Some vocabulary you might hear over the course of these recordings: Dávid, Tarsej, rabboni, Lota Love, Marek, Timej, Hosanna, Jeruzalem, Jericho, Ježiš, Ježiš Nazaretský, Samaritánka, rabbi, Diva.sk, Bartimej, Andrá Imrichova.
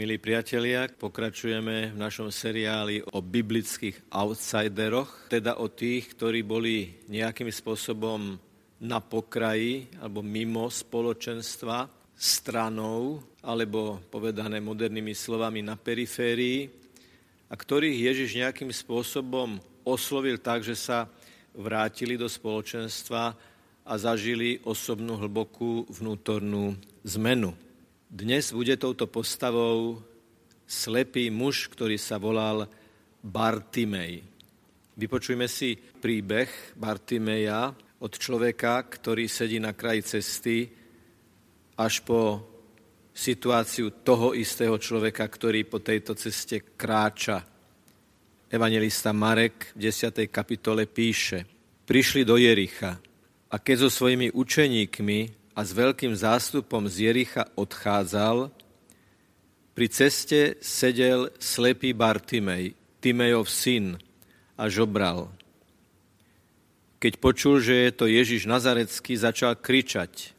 Milí priatelia, pokračujeme v našom seriáli o biblických outsideroch, teda o tých, ktorí boli nejakým spôsobom na pokraji alebo mimo spoločenstva, stranou, alebo povedané modernými slovami na periférii, a ktorých Ježiš nejakým spôsobom oslovil tak, že sa vrátili do spoločenstva a zažili osobnú hlbokú vnútornú zmenu. Dnes bude touto postavou slepý muž, ktorý sa volal Bartimej. Vypočujme si príbeh Bartimeja od človeka, ktorý sedí na kraji cesty, až po situáciu toho istého človeka, ktorý po tejto ceste kráča. Evangelista Marek v 10. kapitole píše: Prišli do Jericha a keď so svojimi učeníkmi a s veľkým zástupom z Jericha odchádzal, pri ceste sedel slepý Bartimej, Timejov syn, a žobral. Keď počul, že je to Ježiš Nazaretský, začal kričať: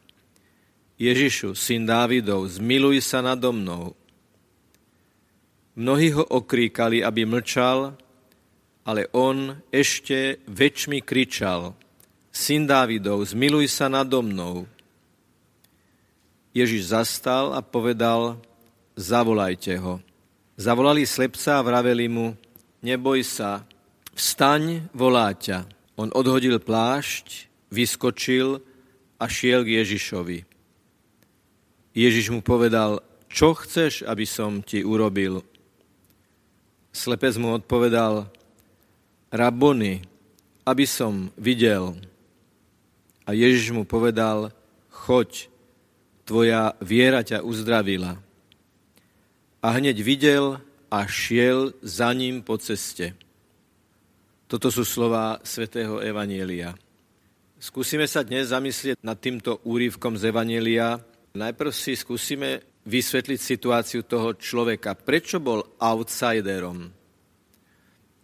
Ježišu, syn Dávidov, zmiluj sa nado mnou. Mnohí ho okríkali, aby mlčal, ale on ešte väčšmi kričal: Syn Dávidov, zmiluj sa nado mnou. Ježiš zastal a povedal: Zavolajte ho. Zavolali slepca a vraveli mu: Neboj sa, vstaň, volá ťa. On odhodil plášť, vyskočil a šiel k Ježišovi. Ježiš mu povedal: Čo chceš, aby som ti urobil? Slepec mu odpovedal: Rabboni, aby som videl. A Ježiš mu povedal: Choď, tvoja viera ťa uzdravila. A hneď videl a šiel za ním po ceste. Toto sú slová svätého Evanjelia. Skúsime sa dnes zamyslieť nad týmto úryvkom z Evanjelia. Najprv si skúsime vysvetliť situáciu toho človeka. Prečo bol outsiderom?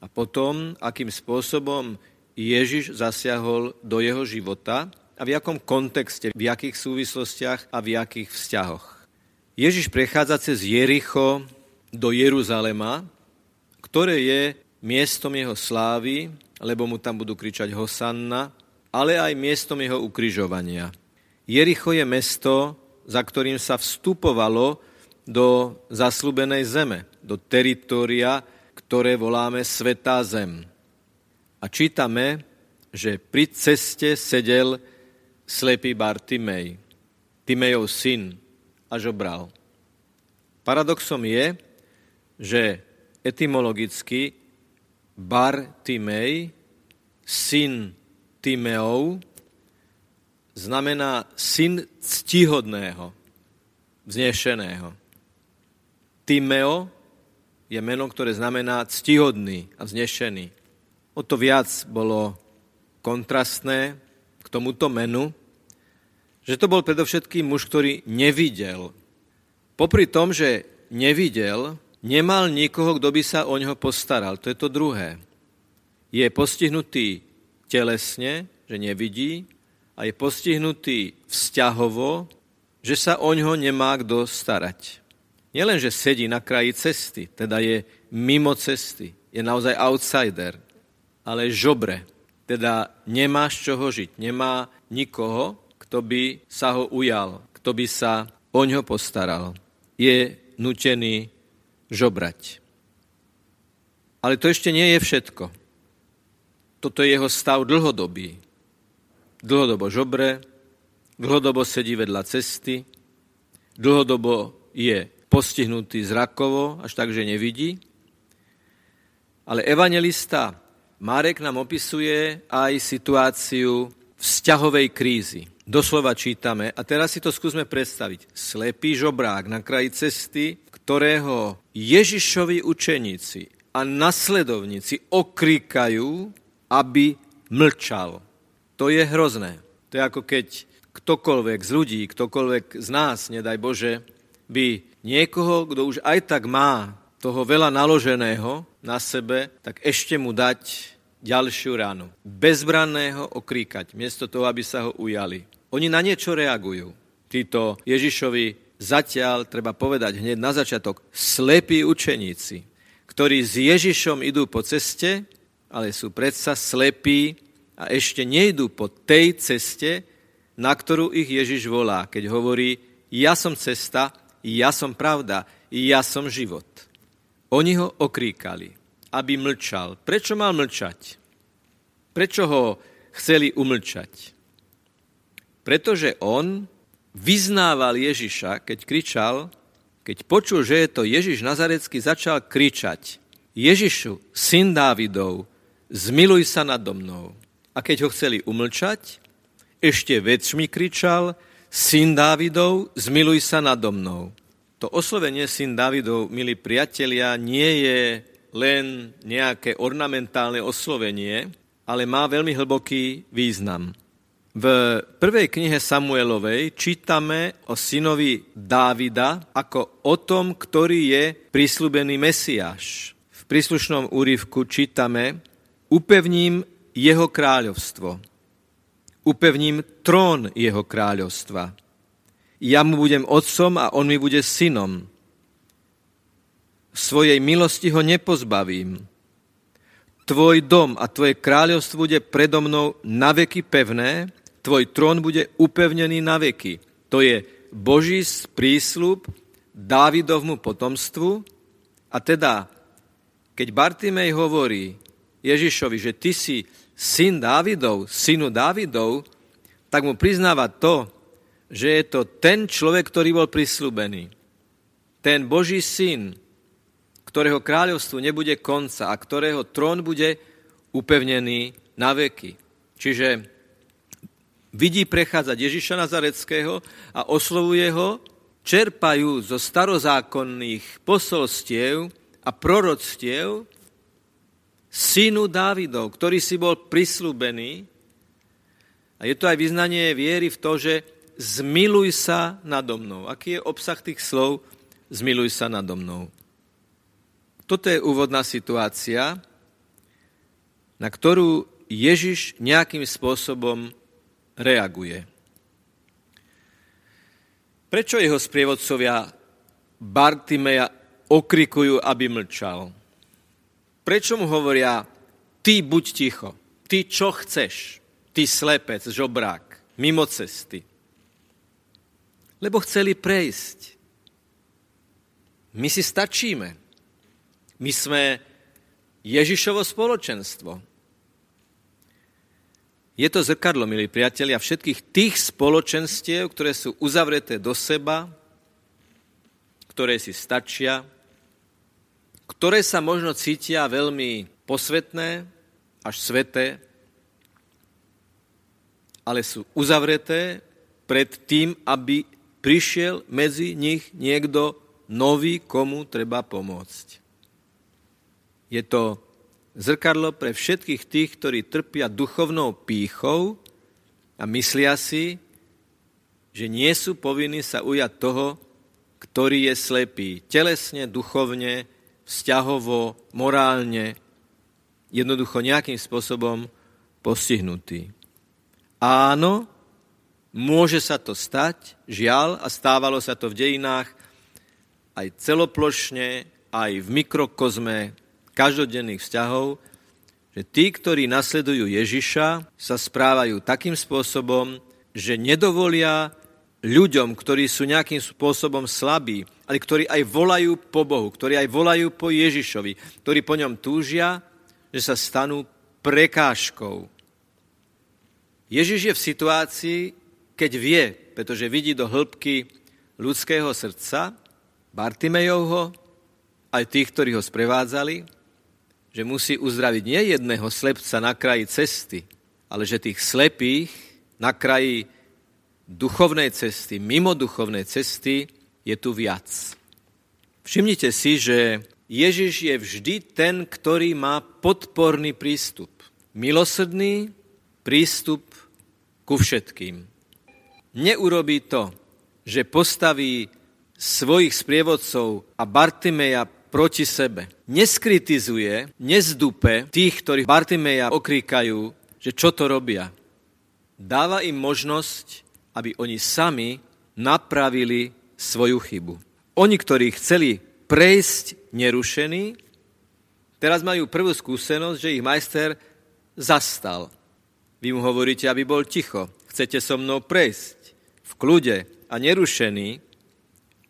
A potom, akým spôsobom Ježiš zasiahol do jeho života, a v jakom kontexte, v jakých súvislostiach a v jakých vzťahoch. Ježiš prechádza cez Jericho do Jeruzalema, ktoré je miestom jeho slávy, lebo mu tam budú kričať Hosanna, ale aj miestom jeho ukrižovania. Jericho je mesto, za ktorým sa vstupovalo do zasľúbenej zeme, do teritoria, ktoré voláme Svätá zem. A čítame, že pri ceste sedel slepý Bartimej, Timejov syn, a žobral. Paradoxom je, že etymologicky Bartimej, syn Timeov, znamená syn ctihodného, vznešeného. Timeo je meno, ktoré znamená ctihodný a vznešený. O to viac bolo kontrastné k tomuto menu, že to bol predovšetkým muž, ktorý nevidel. Popri tom, že nevidel, nemal nikoho, kto by sa o neho postaral. To je to druhé. Je postihnutý telesne, že nevidí, a je postihnutý vzťahovo, že sa o neho nemá kto starať. Nielen, že sedí na kraji cesty, teda je mimo cesty, je naozaj outsider, ale žobre, teda nemá z čoho žiť, nemá nikoho, kto by sa ho ujal, kto by sa o ňo postaral. Je nútený žobrať. Ale to ešte nie je všetko. Toto je jeho stav dlhodobý. Dlhodobo žobre, dlhodobo sedí vedľa cesty, dlhodobo je postihnutý zrakovo, až tak, že nevidí. Ale evanjelista Marek nám opisuje aj situáciu vzťahovej krízy. Doslova čítame, a teraz si to skúsme predstaviť, slepý žobrák na kraji cesty, ktorého Ježišovi učeníci a nasledovníci okríkajú, aby mlčal. To je hrozné. To je ako keď ktokoľvek z ľudí, ktokoľvek z nás, nedaj Bože, by niekoho, kto už aj tak má toho veľa naloženého na sebe, tak ešte mu dať ďalšiu ránu. Bezbranného okríkať, miesto toho, aby sa ho ujali. Oni na niečo reagujú, títo Ježišovi zatiaľ, treba povedať hneď na začiatok, slepí učeníci, ktorí s Ježišom idú po ceste, ale sú predsa slepí a ešte nejdú po tej ceste, na ktorú ich Ježiš volá, keď hovorí, ja som cesta, ja som pravda, ja som život. Oni ho okríkali, aby mlčal. Prečo mal mlčať? Prečo ho chceli umlčať? Pretože on vyznával Ježiša, keď kričal, keď počul, že je to Ježiš Nazaretský, začal kričať, Ježišu, syn Dávidov, zmiluj sa nado mnou. A keď ho chceli umlčať, ešte väčšmi kričal, syn Dávidov, zmiluj sa nado mnou. To oslovenie syn Dávidov, milí priatelia, nie je len nejaké ornamentálne oslovenie, ale má veľmi hlboký význam. V prvej knihe Samuelovej čítame o synovi Dávida ako o tom, ktorý je prisľúbený Mesiáš. V príslušnom úryvku čítame, upevním jeho kráľovstvo. Upevním trón jeho kráľovstva. Ja mu budem otcom a on mi bude synom. Svojej milosti ho nepozbavím. Tvoj dom a tvoje kráľovstvo bude predo mnou naveky pevné, tvoj trón bude upevnený naveky. To je Boží prísľub Dávidovmu potomstvu. A teda, keď Bartimej hovorí Ježišovi, že ty si syn Dávidov, synu Dávidov, tak mu priznáva to, že je to ten človek, ktorý bol prisľúbený. Ten Boží syn, ktorého kráľovstvu nebude konca a ktorého trón bude upevnený na veky. Čiže vidí prechádzať Ježiša Nazaretského a oslovuje ho, čerpajú zo starozákonných posolstiev a proroctiev synu Dávidov, ktorý si bol prisľúbený. A je to aj vyznanie viery v to, že zmiluj sa nado mnou. Aký je obsah tých slov? Zmiluj sa nado mnou. Toto je úvodná situácia, na ktorú Ježiš nejakým spôsobom reaguje. Prečo jeho sprievodcovia Bartimeja okrikujú, aby mlčal? Prečo mu hovoria, ty buď ticho, ty čo chceš, ty slepec, žobrák, mimo cesty? Lebo chceli prejsť. My si stačíme. My sme Ježišovo spoločenstvo. Je to zrkadlo, milí priatelia, všetkých tých spoločenstiev, ktoré sú uzavreté do seba, ktoré si stačia, ktoré sa možno cítia veľmi posvetné, až sveté, ale sú uzavreté pred tým, aby prišiel medzi nich niekto nový, komu treba pomôcť. Je to zrkadlo pre všetkých tých, ktorí trpia duchovnou pýchou a myslia si, že nie sú povinní sa ujať toho, ktorý je slepý, telesne, duchovne, vzťahovo, morálne, jednoducho nejakým spôsobom postihnutý. Áno, môže sa to stať, žiaľ, a stávalo sa to v dejinách aj celoplošne, aj v mikrokozme každodenných vzťahov, že tí, ktorí nasledujú Ježiša, sa správajú takým spôsobom, že nedovolia ľuďom, ktorí sú nejakým spôsobom slabí, ale ktorí aj volajú po Bohu, ktorí aj volajú po Ježišovi, ktorí po ňom túžia, že sa stanú prekážkou. Ježiš je v situácii, keď vie, pretože vidí do hĺbky ľudského srdca, Bartimejovho, aj tých, ktorí ho sprevádzali, že musí uzdraviť nie jedného slepca na kraji cesty, ale že tých slepých na kraji duchovnej cesty, mimo duchovnej cesty je tu viac. Všimnite si, že Ježiš je vždy ten, ktorý má podporný prístup. Milosrdný prístup ku všetkým. Neurobí to, že postaví svojich sprievodcov a Bartimeja proti sebe. Neskritizuje, nezdupe tých, ktorí Bartimeja okríkajú, že čo to robia. Dáva im možnosť, aby oni sami napravili svoju chybu. Oni, ktorí chceli prejsť nerušení, teraz majú prvú skúsenosť, že ich majster zastal. Vy mu hovoríte, aby bol ticho. Chcete so mnou prejsť v kľude a nerušený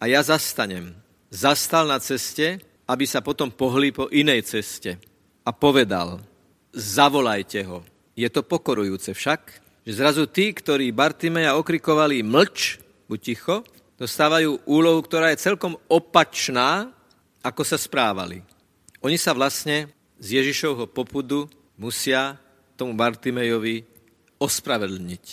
a ja zastanem. Zastal na ceste, aby sa potom pohli po inej ceste a povedal, zavolajte ho. Je to pokorujúce však, že zrazu tí, ktorí Bartimeja okrikovali mlč, buď ticho, dostávajú úlohu, ktorá je celkom opačná, ako sa správali. Oni sa vlastne z Ježišovho popudu musia tomu Bartimejovi ospravedlniť.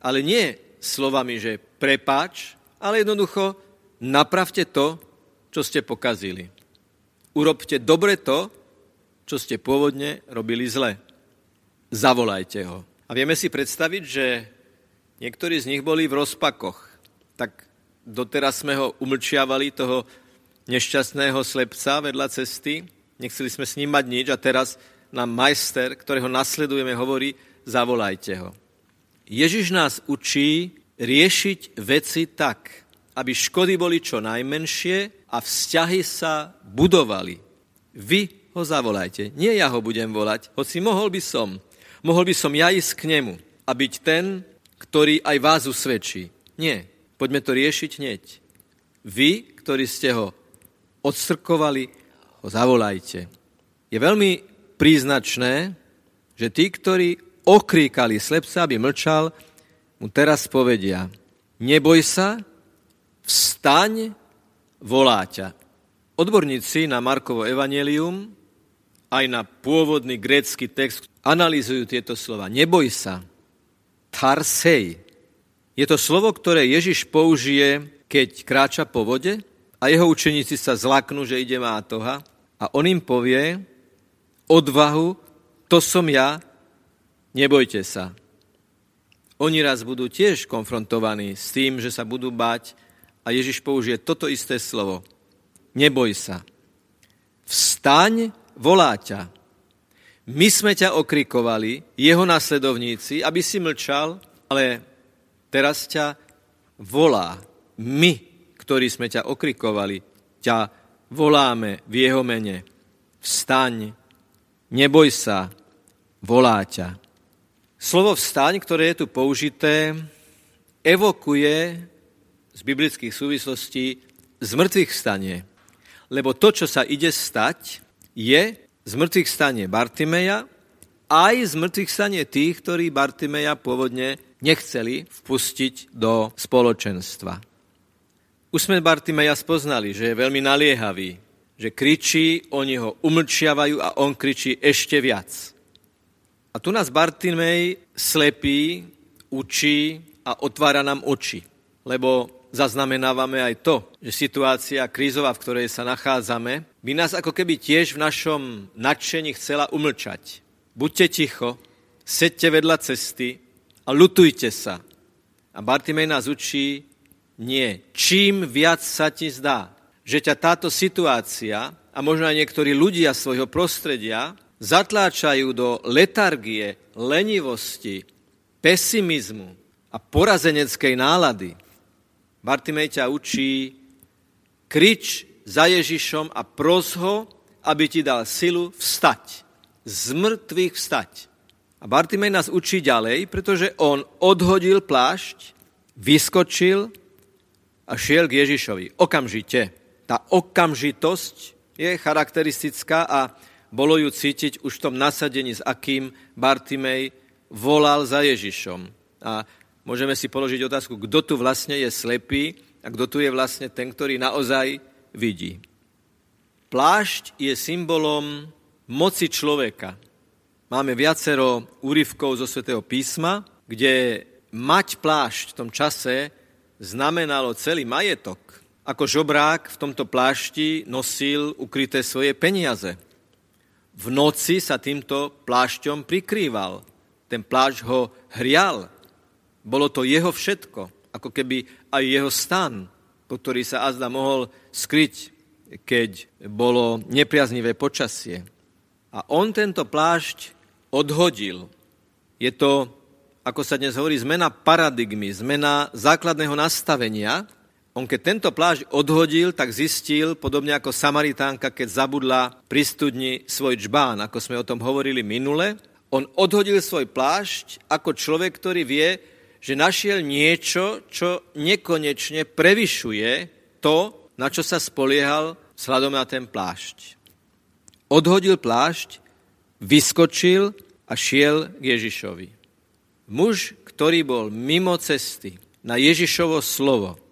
Ale nie slovami, že prepáč, ale jednoducho napravte to, čo ste pokazili. Urobte dobre to, čo ste pôvodne robili zle. Zavolajte ho. A vieme si predstaviť, že niektorí z nich boli v rozpakoch. Tak doteraz sme ho umlčiavali, toho nešťastného slepca vedľa cesty. Nechceli sme s ním mať nič a teraz nám majster, ktorého nasledujeme, hovorí, zavolajte ho. Ježiš nás učí riešiť veci tak, aby škody boli čo najmenšie a vzťahy sa budovali. Vy ho zavolajte. Nie ja ho budem volať, hoci mohol by som. Mohol by som ja ísť k nemu a byť ten, ktorý aj vás usvedčí. Nie, poďme to riešiť hneď. Vy, ktorí ste ho odstrkovali, ho zavolajte. Je veľmi príznačné, že tí, ktorí okríkali slepca, aby mlčal, mu teraz povedia, neboj sa, vstaň, volá ťa. Odborníci na Markovo evanjelium, aj na pôvodný grécky text, analyzujú tieto slova. Neboj sa, tarsej. Je to slovo, ktoré Ježiš použije, keď kráča po vode a jeho učeníci sa zlaknú, že ide mátoha a on im povie, odvahu, to som ja, nebojte sa. Oni raz budú tiež konfrontovaní s tým, že sa budú báť a Ježiš použije toto isté slovo. Neboj sa. Vstaň, volá ťa. My sme ťa okrikovali, jeho nasledovníci, aby si mlčal, ale teraz ťa volá. My, ktorí sme ťa okrikovali, ťa voláme v jeho mene. Vstaň, neboj sa, volá ťa. Slovo vstaň, ktoré je tu použité, evokuje z biblických súvislostí zmrtvých stanie. Lebo to, čo sa ide stať, je zmrtvých stanie Bartimeja, aj zmrtvých stanie tých, ktorí Bartimeja pôvodne nechceli vpustiť do spoločenstva. Už sme Bartimeja spoznali, že je veľmi naliehavý, že kričí, oni ho umlčiavajú a on kričí ešte viac. A tu nás Bartimej slepý, učí a otvára nám oči, lebo zaznamenávame aj to, že situácia krízová, v ktorej sa nachádzame, by nás ako keby tiež v našom nadšení chcela umlčať. Buďte ticho, sedte vedľa cesty a lutujte sa. A Bartimej nás učí, nie, čím viac sa ti zdá, že ťa táto situácia a možno aj niektorí ľudia svojho prostredia zatláčajú do letargie, lenivosti, pesimizmu a porazeneckej nálady. Bartimej ťa učí, krič za Ježišom a pros ho, aby ti dal silu vstať, z mŕtvych vstať. A Bartimej nás učí ďalej, pretože on odhodil plášť, vyskočil a šiel k Ježišovi. Okamžite. Tá okamžitosť je charakteristická a bolo ju cítiť už v tom nasadení, s akým Bartimej volal za Ježišom. A môžeme si položiť otázku, kto tu vlastne je slepý a kto tu je vlastne ten, ktorý naozaj vidí. Plášť je symbolom moci človeka. Máme viacero úryvkov zo Svätého písma, kde mať plášť v tom čase znamenalo celý majetok. Ako žobrák v tomto plášti nosil ukryté svoje peniaze. V noci sa týmto plášťom prikrýval. Ten plášť ho hrial. Bolo to jeho všetko, ako keby aj jeho stan, po ktorý sa azda mohol skryť, keď bolo nepriaznivé počasie. A on tento plášť odhodil. Je to, ako sa dnes hovorí, zmena paradigmy, zmena základného nastavenia, On keď tento plášť odhodil, tak zistil, podobne ako Samaritánka, keď zabudla pri studni svoj džbán, ako sme o tom hovorili minule, on odhodil svoj plášť ako človek, ktorý vie, že našiel niečo, čo nekonečne prevyšuje to, na čo sa spoliehal vzhľadom na ten plášť. Odhodil plášť, vyskočil a šiel k Ježišovi. Muž, ktorý bol mimo cesty na Ježišovo slovo,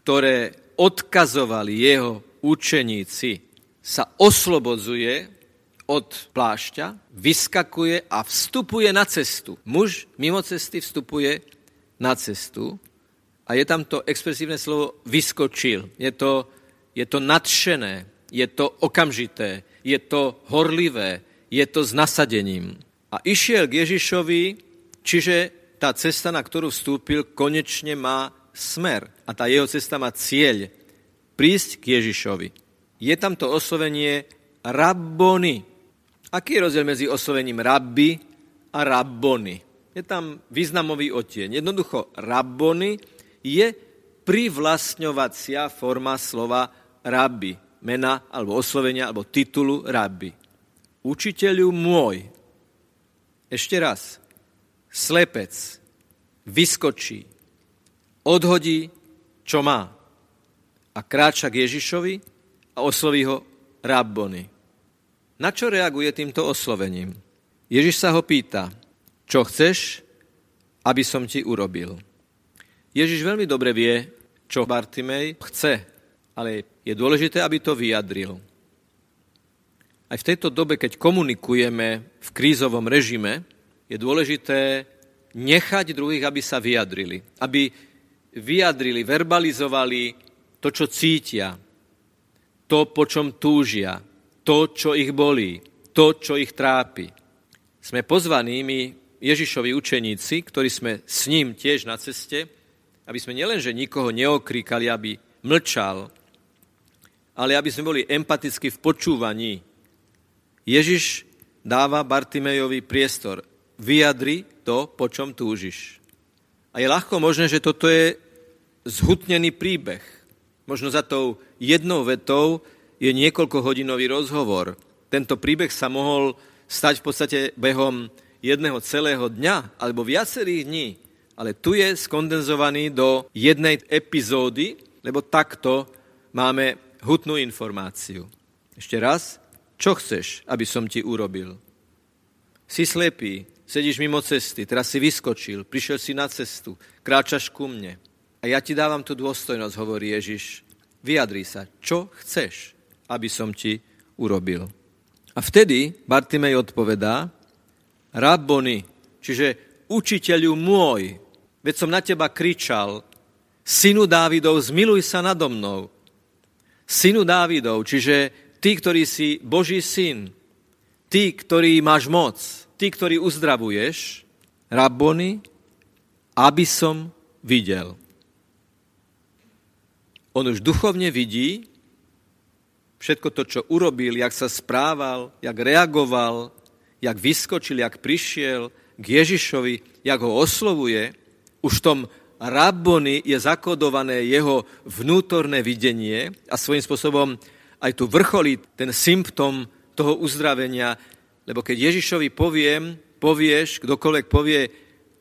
ktoré odkazovali jeho učeníci, sa oslobodzuje od plášťa, vyskakuje a vstupuje na cestu. Muž mimo cesty vstupuje na cestu a je tam to expresívne slovo vyskočil. Je to nadšené, je to okamžité, je to horlivé, je to s nasadením. A išiel k Ježišovi, čiže tá cesta, na ktorú vstúpil, konečne má smer a tá jeho cesta má cieľ prísť k Ježišovi. Je tam to oslovenie rabboni. Aký je rozdiel medzi oslovením rabbi a rabboni? Je tam významový odtieň. Jednoducho rabboni je privlastňovacia forma slova rabbi, mena alebo oslovenia alebo titulu rabbi. Učiteľu môj. Ešte raz. Slepec vyskočí, odhodí, čo má a kráča k Ježišovi a osloví ho rabboni. Na čo reaguje týmto oslovením? Ježiš sa ho pýta, čo chceš, aby som ti urobil? Ježiš veľmi dobre vie, čo Bartimej chce, ale je dôležité, aby to vyjadril. Aj v tejto dobe, keď komunikujeme v krízovom režime, je dôležité nechať druhých, aby sa vyjadrili, verbalizovali to, čo cítia, to, po čom túžia, to, čo ich bolí, to, čo ich trápi. Sme pozvaní my, Ježišovi učeníci, ktorí sme s ním tiež na ceste, aby sme nielenže nikoho neokríkali, aby mlčal, ale aby sme boli empatickí v počúvaní. Ježiš dáva Bartimejovi priestor. Vyjadri to, po čom túžiš. A je ľahko možné, že toto je zhutnený príbeh. Možno za tou jednou vetou je niekoľkohodinový rozhovor. Tento príbeh sa mohol stať v podstate behom jedného celého dňa alebo viacerých dní. Ale tu je skondenzovaný do jednej epizódy, lebo takto máme hutnú informáciu. Ešte raz, čo chceš, aby som ti urobil? Si slepý. Sedíš mimo cesty, teraz si vyskočil, prišiel si na cestu, kráčaš ku mne. A ja ti dávam tú dôstojnosť, hovorí Ježiš. Vyjadri sa, čo chceš, aby som ti urobil. A vtedy Bartimej odpovedá, rabboni, čiže učiteľu môj, veď som na teba kričal, synu Dávidov, zmiluj sa nado mnou. Synu Dávidov, čiže ty, ktorý si Boží syn, ty, ktorý máš moc, ty, ktorý uzdravuješ, rabboni, aby som videl. On už duchovne vidí všetko to, čo urobil, jak sa správal, jak reagoval, jak vyskočil, jak prišiel k Ježišovi, jak ho oslovuje. Už v tom rabboni je zakodované jeho vnútorné videnie a svojím spôsobom aj tu vrcholí ten symptom toho uzdravenia. Lebo keď Ježišovi povieš, kdokoľvek povie,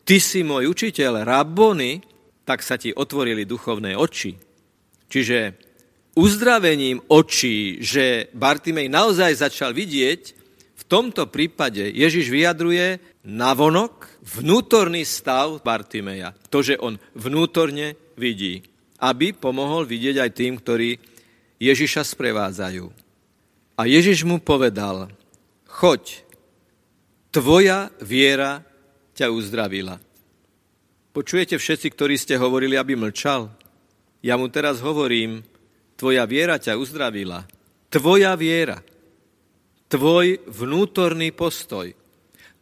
ty si môj učiteľ, rabboni, tak sa ti otvorili duchovné oči. Čiže uzdravením očí, že Bartimej naozaj začal vidieť, v tomto prípade Ježiš vyjadruje navonok vnútorný stav Bartimeja. To, že on vnútorne vidí, aby pomohol vidieť aj tým, ktorí Ježiša sprevádzajú. A Ježiš mu povedal, choď, tvoja viera ťa uzdravila. Počujete všetci, ktorí ste hovorili, aby mlčal? Ja mu teraz hovorím, tvoja viera ťa uzdravila. Tvoja viera, tvoj vnútorný postoj,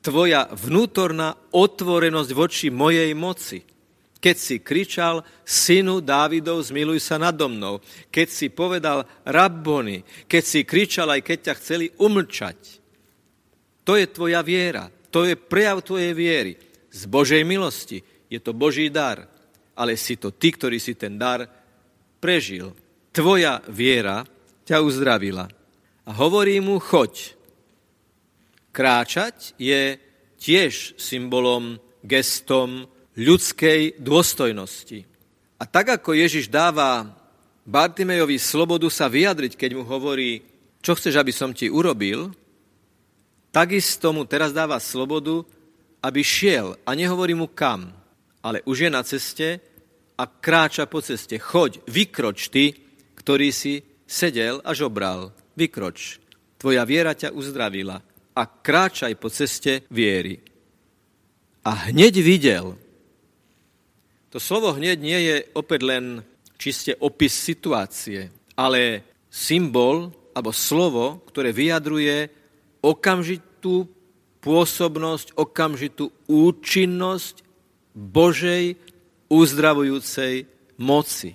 tvoja vnútorná otvorenosť voči mojej moci. Keď si kričal, synu Dávidov, zmiluj sa nado mnou. Keď si povedal, rabboni. Keď si kričal, aj keď ťa chceli umlčať. To je tvoja viera, to je prejav tvojej viery. Z Božej milosti je to Boží dar, ale si to ty, ktorý si ten dar prežil. Tvoja viera ťa uzdravila. A hovorí mu, choď. Kráčať je tiež symbolom, gestom ľudskej dôstojnosti. A tak, ako Ježiš dáva Bartimejovi slobodu sa vyjadriť, keď mu hovorí, čo chceš, aby som ti urobil, takisto mu teraz dáva slobodu, aby šiel a nehovorí mu kam, ale už je na ceste a kráča po ceste. Choď, vykroč ty, ktorý si sedel a žobral. Vykroč, tvoja viera ťa uzdravila a kráčaj po ceste viery. A hneď videl. To slovo hneď nie je opäť len čiste opis situácie, ale symbol alebo slovo, ktoré vyjadruje okamžitú pôsobnosť, okamžitú účinnosť Božej uzdravujúcej moci.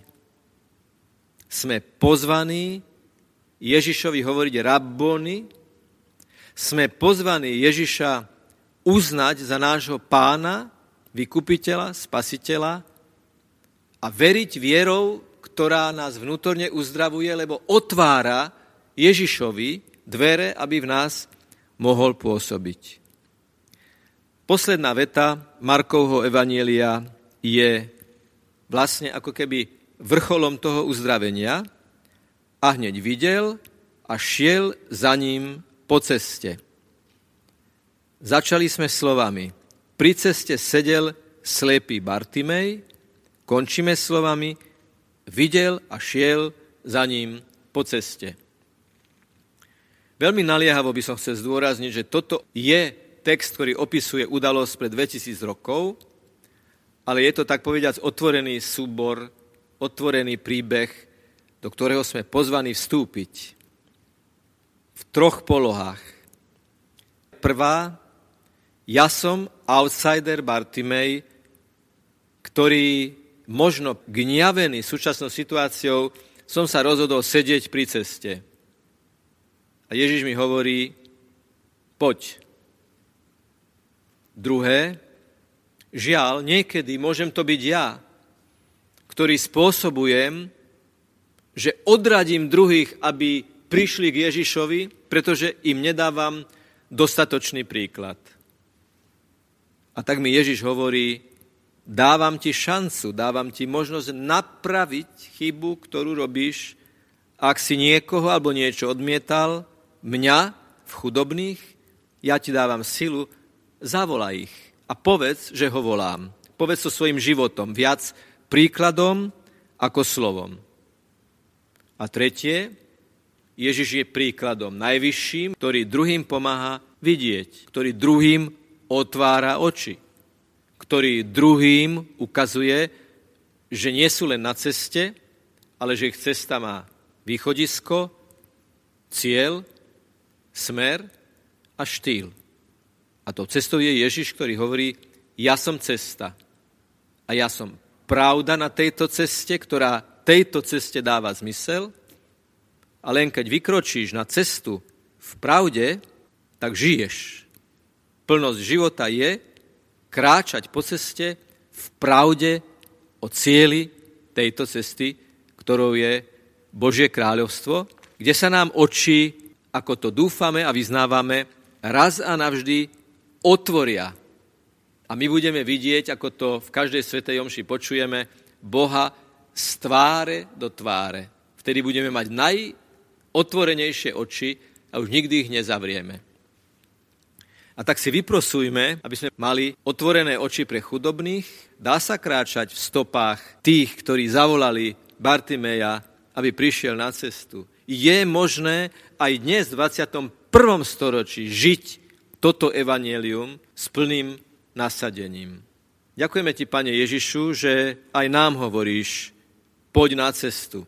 Sme pozvaní Ježišovi hovoriť rabboni, sme pozvaní Ježiša uznať za nášho pána, vykupiteľa, spasiteľa a veriť vierou, ktorá nás vnútorne uzdravuje, lebo otvára Ježišovi dvere, aby v nás mohol pôsobiť. Posledná veta Markovho evanjelia je vlastne ako keby vrcholom toho uzdravenia a hneď videl a šiel za ním po ceste. Začali sme slovami, pri ceste sedel slepý Bartimej, končíme slovami, videl a šiel za ním po ceste. Veľmi naliehavo by som chcel zdôrazniť, že toto je text, ktorý opisuje udalosť pred 2000 rokov, ale je to tak povediac otvorený súbor, otvorený príbeh, do ktorého sme pozvaní vstúpiť v troch polohách. Prvá, ja som outsider Bartimej, ktorý možno gniavený súčasnou situáciou som sa rozhodol sedieť pri ceste. A Ježiš mi hovorí, poď. Druhé, žiaľ, niekedy môžem to byť ja, ktorý spôsobujem, že odradím druhých, aby prišli k Ježišovi, pretože im nedávam dostatočný príklad. A tak mi Ježiš hovorí, dávam ti šancu, dávam ti možnosť napraviť chybu, ktorú robíš, ak si niekoho alebo niečo odmietal, mňa v chudobných, ja ti dávam silu, zavolaj ich a povedz, že ho volám. Povedz to svojim životom, viac príkladom ako slovom. A tretie, Ježiš je príkladom najvyšším, ktorý druhým pomáha vidieť, ktorý druhým otvára oči, ktorý druhým ukazuje, že nie sú len na ceste, ale že ich cesta má východisko, cieľ, smer a štýl. A tou cestou je Ježiš, ktorý hovorí, ja som cesta a ja som pravda na tejto ceste, ktorá tejto ceste dáva zmysel a len keď vykročíš na cestu v pravde, tak žiješ. Plnosť života je kráčať po ceste v pravde o cieli tejto cesty, ktorou je Božie kráľovstvo, kde sa nám oči, ako to dúfame a vyznávame, raz a navždy otvoria. A my budeme vidieť, ako to v každej svätej omši počujeme, Boha z tváre do tváre. Vtedy budeme mať najotvorenejšie oči a už nikdy ich nezavrieme. A tak si vyprosujme, aby sme mali otvorené oči pre chudobných. Dá sa kráčať v stopách tých, ktorí zavolali Bartimeja, aby prišiel na cestu. Je možné aj dnes v 21. storočí žiť toto evanjelium s plným nasadením. Ďakujeme ti, Pane Ježišu, že aj nám hovoríš, poď na cestu.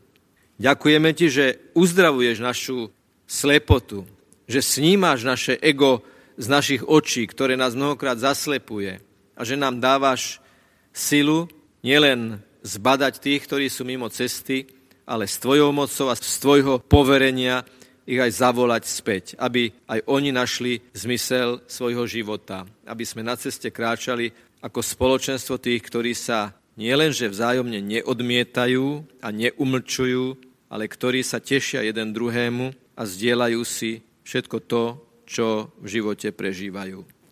Ďakujeme ti, že uzdravuješ našu slepotu, že snímaš naše ego z našich očí, ktoré nás mnohokrát zaslepuje a že nám dávaš silu nielen zbadať tých, ktorí sú mimo cesty, ale s tvojou mocou a z tvojho poverenia ich aj zavolať späť, aby aj oni našli zmysel svojho života. Aby sme na ceste kráčali ako spoločenstvo tých, ktorí sa nie len, že vzájomne neodmietajú a neumlčujú, ale ktorí sa tešia jeden druhému a zdieľajú si všetko to, čo v živote prežívajú.